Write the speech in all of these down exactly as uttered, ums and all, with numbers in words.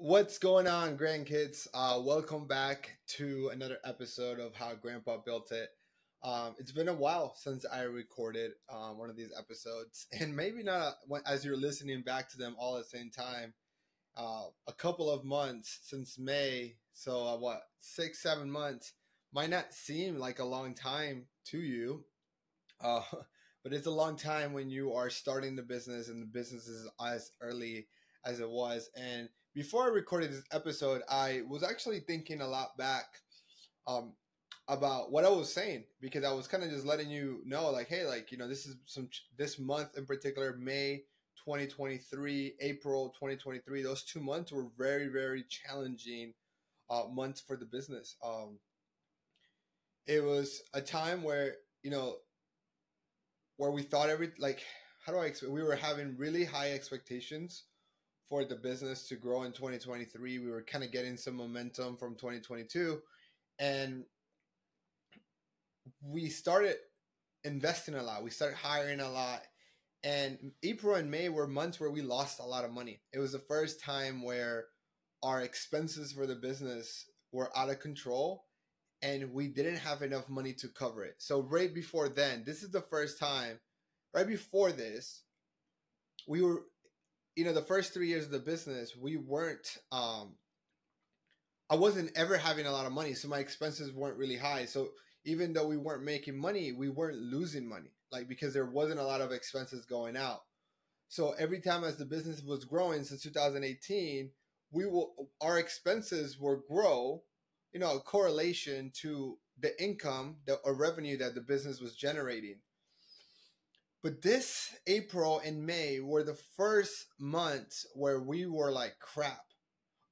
What's going on, grandkids? Uh, welcome back to another episode of How Grandpa Built It. Um, it's been a while since I recorded um, one of these episodes, and maybe not a, as you're listening back to them all at the same time. Uh, a couple of months since May, so uh, what, six, seven months might not seem like a long time to you, uh, but it's a long time when you are starting the business, and the business is as early as it was. And before I recorded this episode, I was actually thinking a lot back um, about what I was saying, because I was kind of just letting you know, like, hey, like, you know, this is some this month in particular, May twenty twenty-three, April twenty twenty-three. Those two months were very, very challenging uh, months for the business. Um, it was a time where, you know, where we thought every like, how do I explain? We were having really high expectations for the business to grow in twenty twenty-three. We were kind of getting some momentum from twenty twenty-two, and we started investing a lot. We started hiring a lot, and April and May were months where we lost a lot of money. It was the first time where our expenses for the business were out of control, and we didn't have enough money to cover it. So right before then, this is the first time, right before this, we were, you know, the first three years of the business, we weren't, um, I wasn't ever having a lot of money. So my expenses weren't really high. So even though we weren't making money, we weren't losing money, like, because there wasn't a lot of expenses going out. So every time as the business was growing since two thousand eighteen, we will, our expenses will grow, you know, a correlation to the income that, or revenue that the business was generating. But this April and May were the first months where we were like, crap,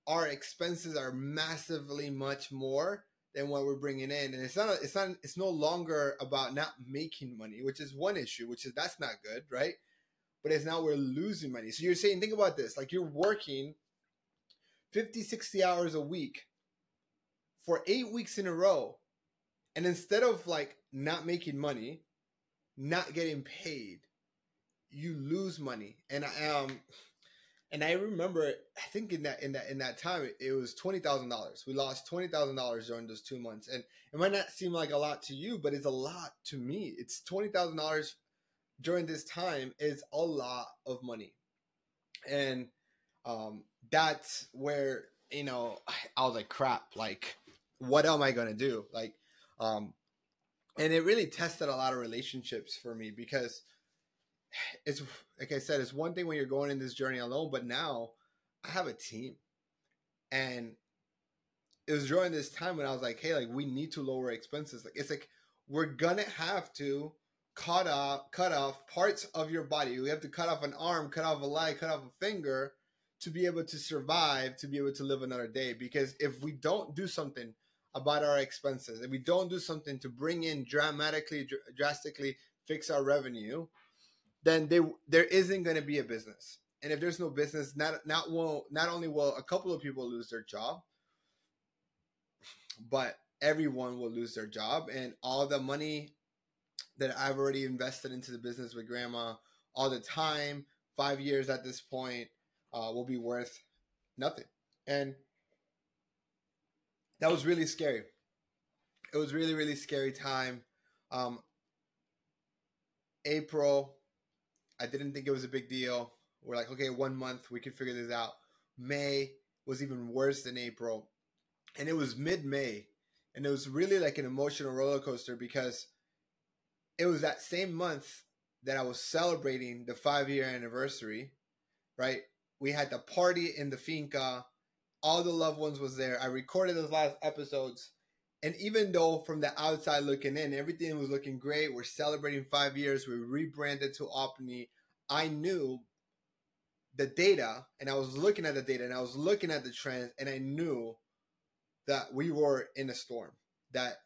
our expenses are massively much more than what we're bringing in. And it's not, it's not, it's no longer about not making money, which is one issue, which is that's not good, right? But it's now we're losing money. So you're saying, think about this, like you're working fifty, sixty hours a week for eight weeks in a row. And instead of like not making money, not getting paid, you lose money. And I um and I remember I think in that in that in that time it, it was twenty thousand dollars. We lost twenty thousand dollars during those two months. And it might not seem like a lot to you, but it's a lot to me. It's twenty thousand dollars during this time is a lot of money. And um that's where, you know, I was like, crap, like what am I gonna do? Like um And it really tested a lot of relationships for me, because it's, like I said, it's one thing when you're going in this journey alone, but now I have a team. And it was during this time when I was like, hey, like we need to lower expenses. Like it's like, we're going to have to cut off, cut off parts of your body. We have to cut off an arm, cut off a leg, cut off a finger to be able to survive, to be able to live another day. Because if we don't do something about our expenses, if we don't do something to bring in dramatically, dr- drastically fix our revenue, then they, there isn't going to be a business. And if there's no business, not not will not only will a couple of people lose their job, but everyone will lose their job. And all the money that I've already invested into the business with Grandma, all the time, five years at this point, uh, will be worth nothing. And that was really scary. It was really, really scary time. Um, April, I didn't think it was a big deal. We're like, okay, one month, we can figure this out. May was even worse than April. And it was mid-May. And it was really like an emotional roller coaster, because it was that same month that I was celebrating the five-year anniversary, right? We had the party in the finca. All the loved ones was there. I recorded those last episodes. And even though from the outside looking in, everything was looking great. We're celebrating five years. We rebranded to Opney. I knew the data, and I was looking at the data, and I was looking at the trends, and I knew that we were in a storm, that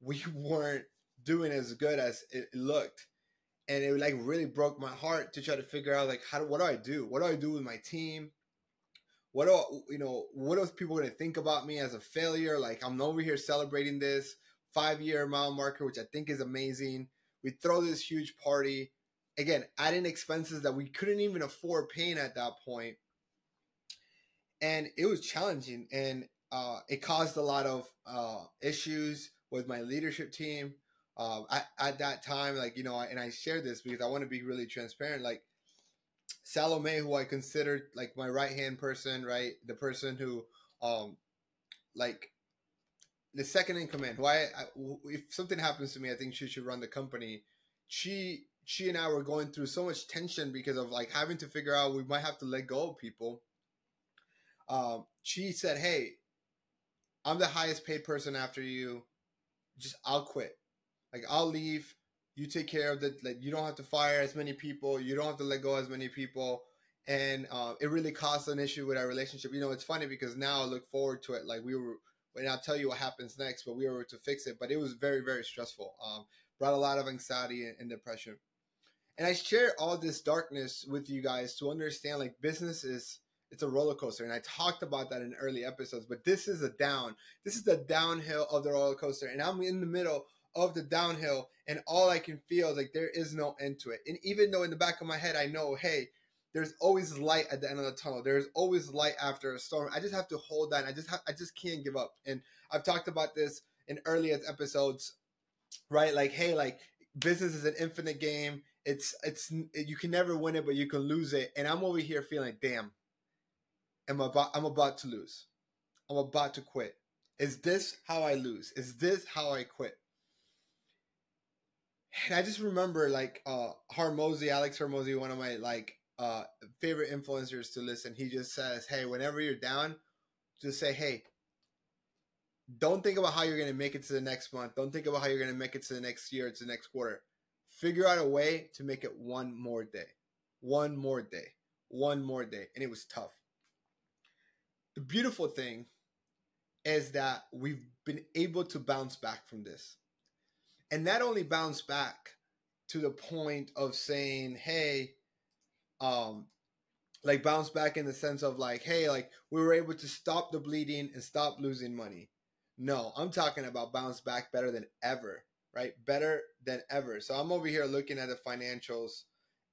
we weren't doing as good as it looked. And it like really broke my heart to try to figure out, like, how do, what do I do? What do I do with my team? What do, you know, what are people going to think about me as a failure? Like, I'm over here celebrating this five-year mile marker, which I think is amazing. We throw this huge party. Again, adding expenses that we couldn't even afford paying at that point. and it was challenging, and uh, it caused a lot of uh, issues with my leadership team uh, at, at that time. Like, you know, I, and I share this because I want to be really transparent. Like Salome, who I considered like my right-hand person, right? The person who, um, like the second in command, who I, I, if something happens to me, I think she should run the company. She, she and I were going through so much tension because of like having to figure out we might have to let go of people. Um, she said, "Hey, I'm the highest paid person after you. Just I'll quit. Like I'll leave. You take care of that. Like you don't have to fire as many people. You don't have to let go as many people." And uh, it really caused an issue with our relationship. You know, it's funny because now I look forward to it. Like we were, and I'll tell you what happens next. But we were to fix it. But it was very, very stressful. Um, brought a lot of anxiety and, and depression. And I share all this darkness with you guys to understand, like, business is, it's a roller coaster. And I talked about that in early episodes, but this is a down. This is the downhill of the roller coaster. And I'm in the middle of the downhill, and all I can feel is like there is no end to it. And even though in the back of my head, I know, hey, there's always light at the end of the tunnel. There's always light after a storm. I just have to hold on. I just ha- I just can't give up. And I've talked about this in earlier episodes, right? Like, hey, like business is an infinite game. It's it's you can never win it, but you can lose it. And I'm over here feeling, damn, I'm about I'm about to lose. I'm about to quit. Is this how I lose? Is this how I quit? And I just remember like uh, Hormozi, Alex Hormozi, one of my like uh, favorite influencers to listen. He just says, "Hey, whenever you're down, just say, hey, don't think about how you're going to make it to the next month. Don't think about how you're going to make it to the next year, to the next quarter. Figure out a way to make it one more day, one more day, one more day." And it was tough. The beautiful thing is that we've been able to bounce back from this. And not only bounce back to the point of saying, hey, um, like bounce back in the sense of like, hey, like we were able to stop the bleeding and stop losing money. No, I'm talking about bounce back better than ever, right? Better than ever. So I'm over here looking at the financials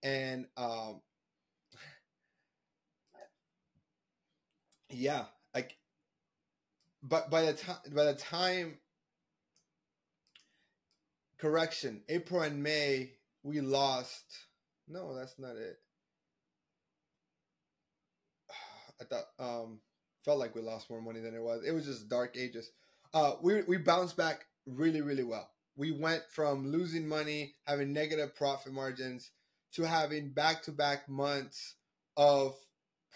and, um, yeah, like, but by the time, by the time, correction, April and May, we lost. No, that's not it. I thought, um, felt like we lost more money than it was. It was just dark ages. Uh, we we bounced back really, really well. We went from losing money, having negative profit margins, to having back-to-back months of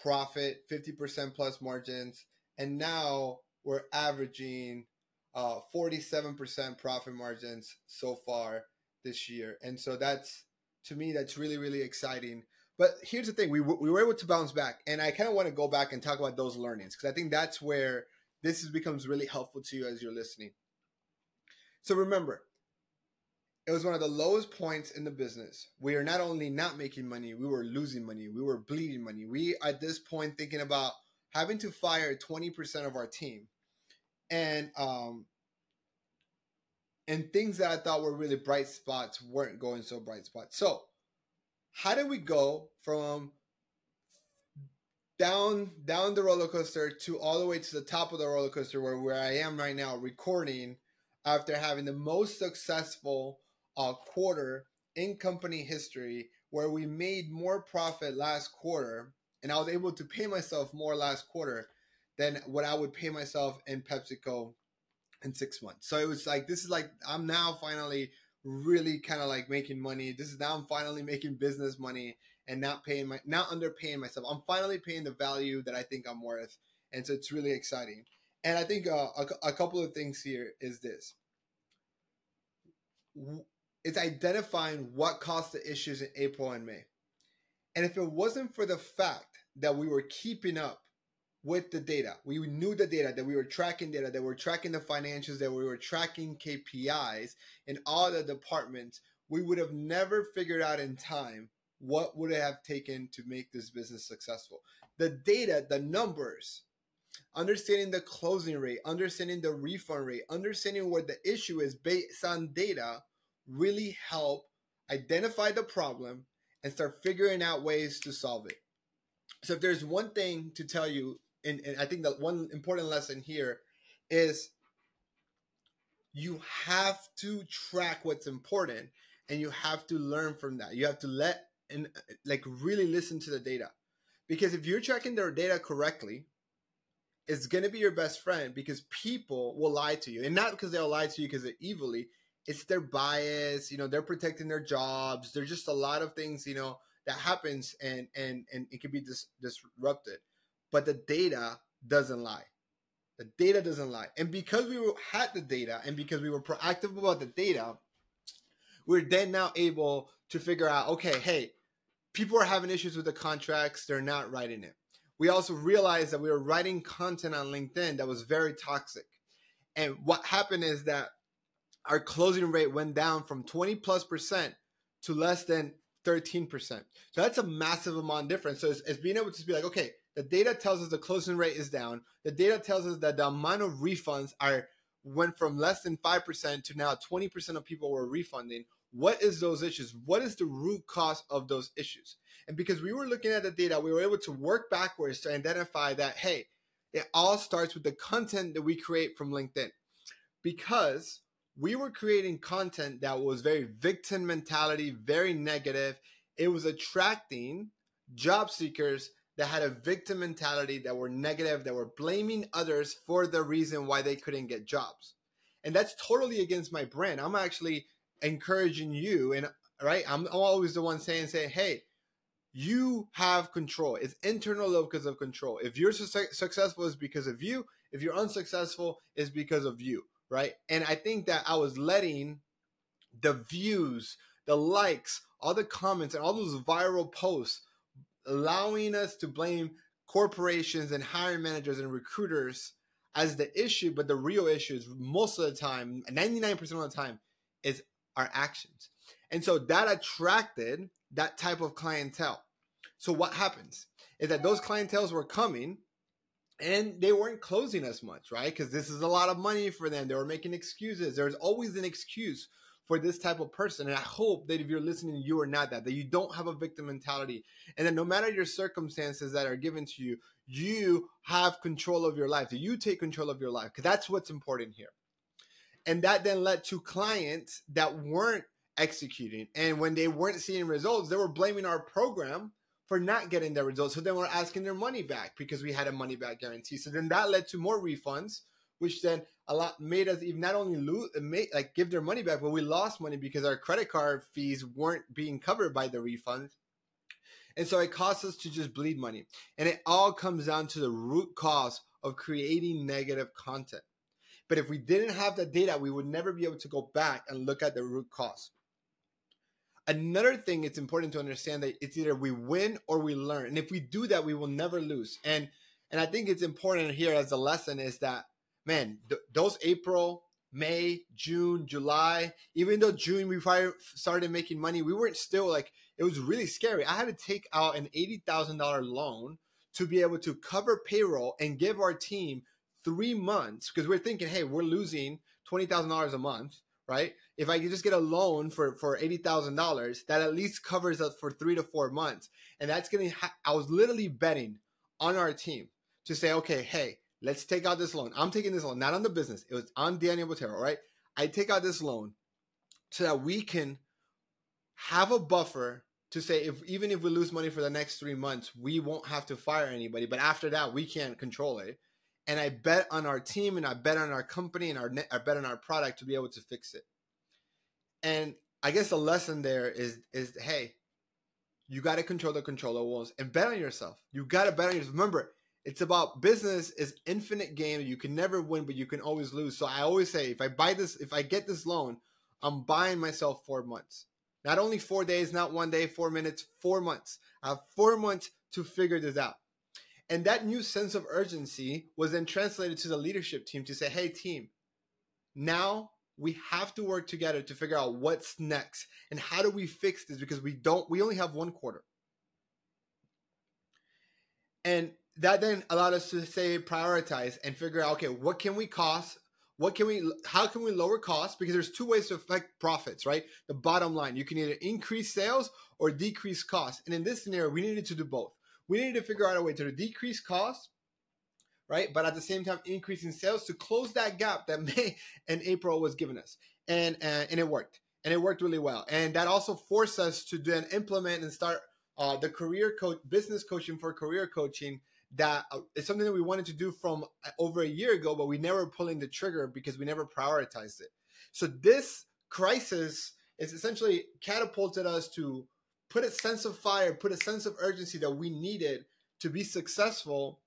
profit, fifty percent plus margins, and now we're averaging uh, forty-seven percent profit margins so far this year. And so that's, to me, that's really, really exciting. But here's the thing, we, we were able to bounce back, and I kind of want to go back and talk about those learnings because I think that's where this is, becomes really helpful to you as you're listening. So remember, it was one of the lowest points in the business. We are not only not making money, we were losing money. We were bleeding money. We are at this point thinking about having to fire twenty percent of our team. And um, and things that I thought were really bright spots weren't going so bright spots. So how did we go from down, down the roller coaster to all the way to the top of the roller coaster where, where I am right now recording after having the most successful a quarter in company history where we made more profit last quarter, and I was able to pay myself more last quarter than what I would pay myself in PepsiCo in six months. So it was like, this is like, I'm now finally really kind of like making money. This is now I'm finally making business money and not paying my, not underpaying myself. I'm finally paying the value that I think I'm worth. And so it's really exciting. And I think uh, a, a couple of things here is this. It's identifying what caused the issues in April and May. And if it wasn't for the fact that we were keeping up with the data, we knew the data, that we were tracking data, that we were tracking the financials, that we were tracking K P Is in all the departments, we would have never figured out in time what would it have taken to make this business successful. The data, the numbers, understanding the closing rate, understanding the refund rate, understanding what the issue is based on data really help identify the problem and start figuring out ways to solve it. So if there's one thing to tell you and, and I think that one important lesson here is you have to track what's important, and you have to learn from that. You have to let and like really listen to the data, because if you're tracking their data correctly, it's going to be your best friend, because people will lie to you, and not because they'll lie to you because they're evilly. It's their bias. You know, they're protecting their jobs. There's just a lot of things, you know, that happens, and, and, and it can be dis- disrupted, but the data doesn't lie. The data doesn't lie. And because we were, had the data, and because we were proactive about the data, we're then now able to figure out, okay, hey, people are having issues with the contracts. They're not writing it. We also realized that we were writing content on LinkedIn that was very toxic. And what happened is that our closing rate went down from twenty plus percent to less than thirteen percent. So that's a massive amount of difference. So it's, it's being able to be like, okay, the data tells us the closing rate is down. The data tells us that the amount of refunds are went from less than five percent to now twenty percent of people were refunding. What is those issues? What is the root cause of those issues? And because we were looking at the data, we were able to work backwards to identify that, hey, it all starts with the content that we create from LinkedIn. Because we were creating content that was very victim mentality, very negative. It was attracting job seekers that had a victim mentality, that were negative, that were blaming others for the reason why they couldn't get jobs. And that's totally against my brand. I'm actually encouraging you, and right, I'm always the one saying, say, hey, you have control. It's internal locus of control. If you're su- successful, it's because of you. If you're unsuccessful, it's because of you, right? And I think that I was letting the views, the likes, all the comments, and all those viral posts, allowing us to blame corporations and hiring managers and recruiters as the issue, but the real issue is most of the time, ninety-nine percent of the time, is our actions. And so that attracted that type of clientele. So what happens is that those clienteles were coming and they weren't closing as much, right? Because this is a lot of money for them. They were making excuses. There's always an excuse for this type of person. And I hope that if you're listening, you are not that, that you don't have a victim mentality, and that no matter your circumstances that are given to you, you have control of your life, that you take control of your life, because that's what's important here. And that then led to clients that weren't executing. And when they weren't seeing results, they were blaming our program for not getting their results. So then we're asking their money back because we had a money back guarantee. So then that led to more refunds, which then a lot made us even not only lose, made, like give their money back, but we lost money because our credit card fees weren't being covered by the refund. And so it cost us to just bleed money. And it all comes down to the root cause of creating negative content. But if we didn't have the data, we would never be able to go back and look at the root cause. Another thing it's important to understand that it's either we win or we learn. And if we do that, we will never lose. And and I think it's important here as a lesson is that, man, th- those April, May, June, July, even though June we probably started making money, we weren't still like, it was really scary. I had to take out an eighty thousand dollars loan to be able to cover payroll and give our team three months, because we're thinking, hey, we're losing twenty thousand dollars a month, right? If I could just get a loan for, for eighty thousand dollars, that at least covers us for three to four months. And that's going to, ha- I was literally betting on our team to say, okay, hey, let's take out this loan. I'm taking this loan, not on the business. It was on Daniel Botero, right? I take out this loan so that we can have a buffer to say, if even if we lose money for the next three months, we won't have to fire anybody. But after that, we can't control it. And I bet on our team, and I bet on our company, and our net, I bet on our product to be able to fix it. And I guess the lesson there is, is hey, you got to control the controllables and bet on yourself. You got to bet on yourself. Remember, it's about business is infinite game. You can never win, but you can always lose. So I always say, if I buy this, if I get this loan, I'm buying myself four months. Not only four days, not one day, four minutes, four months. I have four months to figure this out. And that new sense of urgency was then translated to the leadership team to say, hey, team, now we have to work together to figure out what's next and how do we fix this, because we don't, we only have one quarter. And that then allowed us to say, prioritize and figure out, okay, what can we cost? What can we, how can we lower costs? Because there's two ways to affect profits, right? The bottom line, you can either increase sales or decrease costs. And in this scenario, we needed to do both. We needed to figure out a way to decrease costs right? But at the same time, increasing sales to close that gap that May and April was giving us. And uh, and it worked. And it worked really well. And that also forced us to then implement and start uh, the career coach, business coaching for career coaching. That uh, is something that we wanted to do from over a year ago, but we never pulling the trigger because we never prioritized it. So this crisis is essentially catapulted us to put a sense of fire, put a sense of urgency that we needed to be successful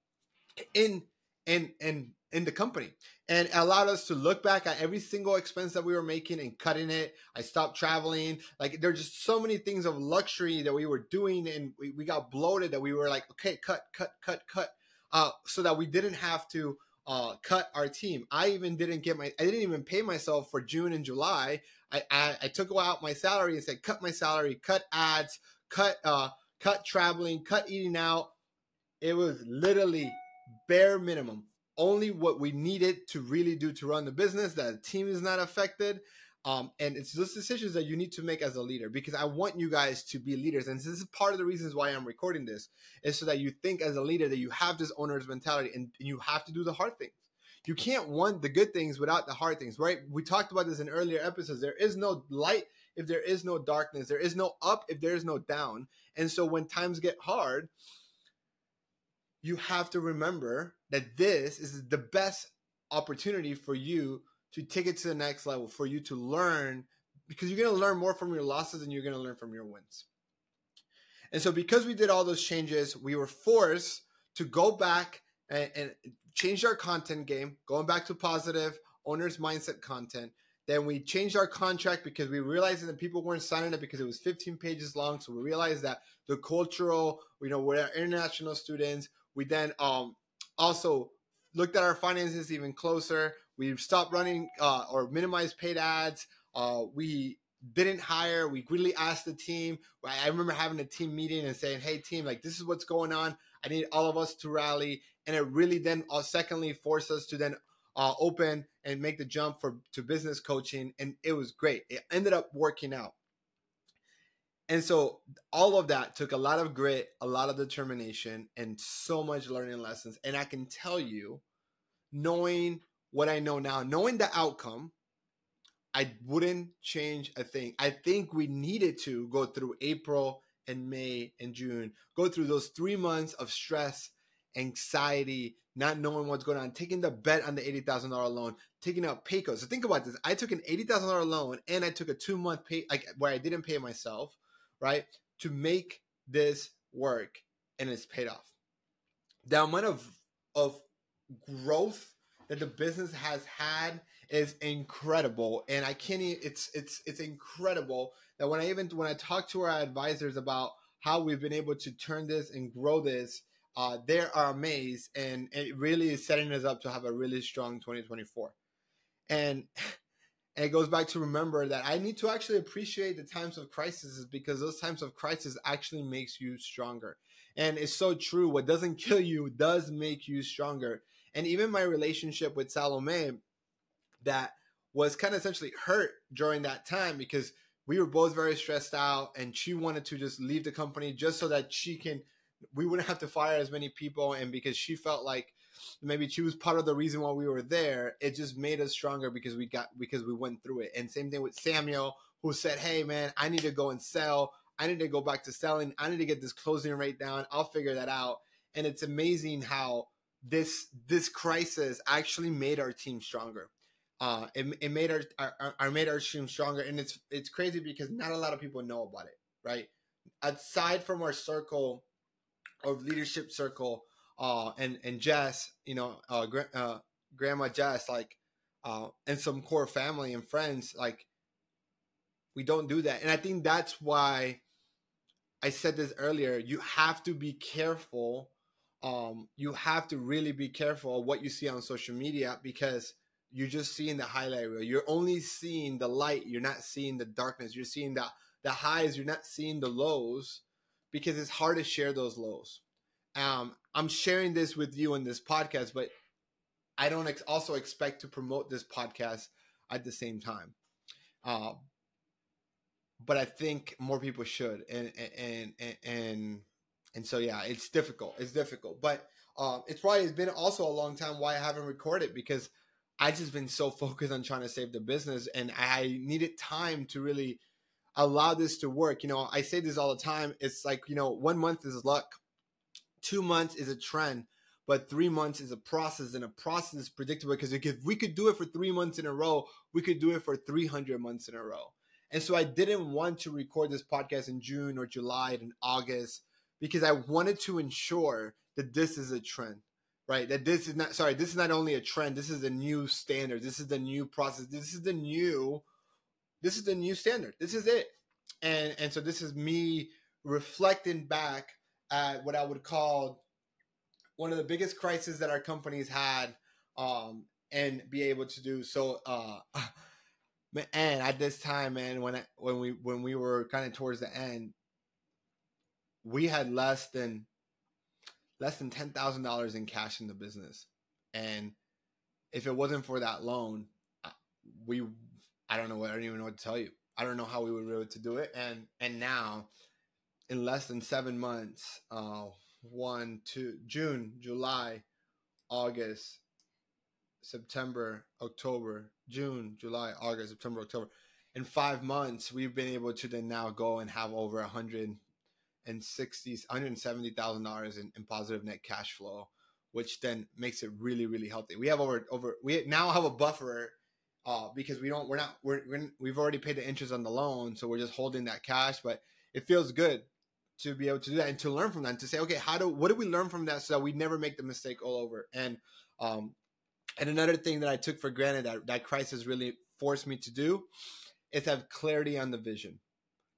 in in in in the company, and allowed us to look back at every single expense that we were making and cutting it. I stopped traveling. Like, there's just so many things of luxury that we were doing, and we, we got bloated that we were like, okay, cut, cut, cut, cut, uh, so that we didn't have to uh, cut our team. I even didn't get my, I didn't even pay myself for June and July. I, I, I took out my salary and said, cut my salary, cut ads, cut, uh, cut traveling, cut eating out. It was literally bare minimum. Only what we needed to really do to run the business, that the team is not affected. Um, and it's those decisions that you need to make as a leader, because I want you guys to be leaders. And this is part of the reasons why I'm recording this, is so that you think as a leader that you have this owner's mentality, and you have to do the hard things. You can't want the good things without the hard things, right? We talked about this in earlier episodes. There is no light if there is no darkness. There is no up if there is no down. And so when times get hard, you have to remember that this is the best opportunity for you to take it to the next level, for you to learn, because you're going to learn more from your losses than you're going to learn from your wins. And so because we did all those changes, we were forced to go back and, and change our content game, going back to positive owner's mindset content. Then we changed our contract because we realized that people weren't signing it because it was fifteen pages long. So we realized that the cultural, you know, we're international students. We then um, also looked at our finances even closer. We stopped running uh, or minimized paid ads. Uh, we didn't hire. We really asked the team. I remember having a team meeting and saying, hey, team, like, this is what's going on. I need all of us to rally. And it really then uh, secondly forced us to then uh, open and make the jump for to business coaching. And it was great. It ended up working out. And so all of that took a lot of grit, a lot of determination, and so much learning lessons. And I can tell you, knowing what I know now, knowing the outcome, I wouldn't change a thing. I think we needed to go through April and May and June, go through those three months of stress, anxiety, not knowing what's going on, taking the bet on the eighty thousand dollars loan, taking out PayCo. So think about this. I took an eighty thousand dollars loan, and I took a two-month pay, like, where I didn't pay myself, right, to make this work, and it's paid off. The amount of of growth that the business has had is incredible, and I can't. Even, it's it's it's incredible that when I even when I talk to our advisors about how we've been able to turn this and grow this, uh, they are amazed, and it really is setting us up to have a really strong twenty twenty-four. And And it goes back to remember that I need to actually appreciate the times of crisis, because those times of crisis actually makes you stronger. And it's so true. What doesn't kill you does make you stronger. And even my relationship with Salome, that was kind of essentially hurt during that time, because we were both very stressed out, and she wanted to just leave the company just so that she can, we wouldn't have to fire as many people. And because she felt like maybe she was part of the reason why we were there. It just made us stronger because we got, because we went through it. And same thing with Samuel, who said, hey man, I need to go and sell. I need to go back to selling. I need to get this closing rate down. I'll figure that out. And it's amazing how this, this crisis actually made our team stronger. Uh, it, it made our, our, our, made our team stronger. And it's, it's crazy because not a lot of people know about it, right? Aside from our circle of leadership circle, Uh, and, and Jess, you know, uh, uh, Grandma Jess, like, uh, and some core family and friends, like, we don't do that. And I think that's why I said this earlier. You have to be careful. Um, you have to really be careful of what you see on social media, because you're just seeing the highlight reel. You're only seeing the light. You're not seeing the darkness. You're seeing the, the highs. You're not seeing the lows, because it's hard to share those lows. Um, I'm sharing this with you in this podcast, but I don't ex- also expect to promote this podcast at the same time. Uh, but I think more people should. And, and, and, and, and so, yeah, it's difficult. It's difficult, but Um, it's probably it's been also a long time why I haven't recorded, because I just been so focused on trying to save the business, and I needed time to really allow this to work. You know, I say this all the time. It's like, you know, one month is luck. Two months is a trend, but three months is a process, and a process is predictable, because if we could do it for three months in a row, we could do it for three hundred months in a row. And so I didn't want to record this podcast in June or July and August, because I wanted to ensure that this is a trend, right? That this is not, sorry, this is not only a trend, this is a new standard. This is the new process. This is the new, this is the new standard. This is it. And, and so this is me reflecting back at what I would call one of the biggest crises that our companies had, um, and be able to do. So, uh, and at this time, man, when I, when we, when we were kind of towards the end, we had less than, less than ten thousand dollars in cash in the business. And if it wasn't for that loan, we, I don't know, I don't even know what to tell you. I don't know how we would be able to do it. And, and now in less than seven months, uh, one, two, June, July, August, September, October, June, July, August, September, October. In five months, we've been able to then now go and have over one hundred sixty, one hundred seventy thousand dollars in, in positive net cash flow, which then makes it really, really healthy. We have over, over, we now have a buffer, uh, because we don't, we're not, we're, we're, we've already paid the interest on the loan. So we're just holding that cash, but it feels good to be able to do that and to learn from that and to say, okay, how do, what do we learn from that so that we never make the mistake all over? And, um, and another thing that I took for granted that that crisis really forced me to do is have clarity on the vision,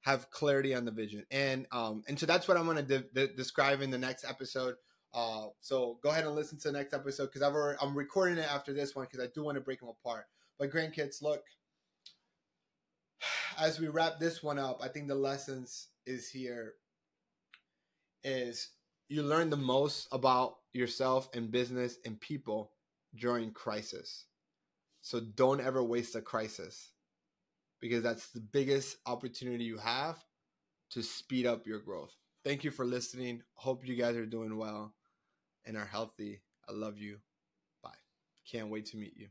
have clarity on the vision. And, um, and so that's what I'm going to de- de- describe in the next episode. Uh, so go ahead and listen to the next episode, because I've already, I'm recording it after this one, because I do want to break them apart. But grandkids, look, as we wrap this one up, I think the lessons is here is you learn the most about yourself and business and people during crisis. So don't ever waste a crisis, because that's the biggest opportunity you have to speed up your growth. Thank you for listening. Hope you guys are doing well and are healthy. I love you. Bye. Can't wait to meet you.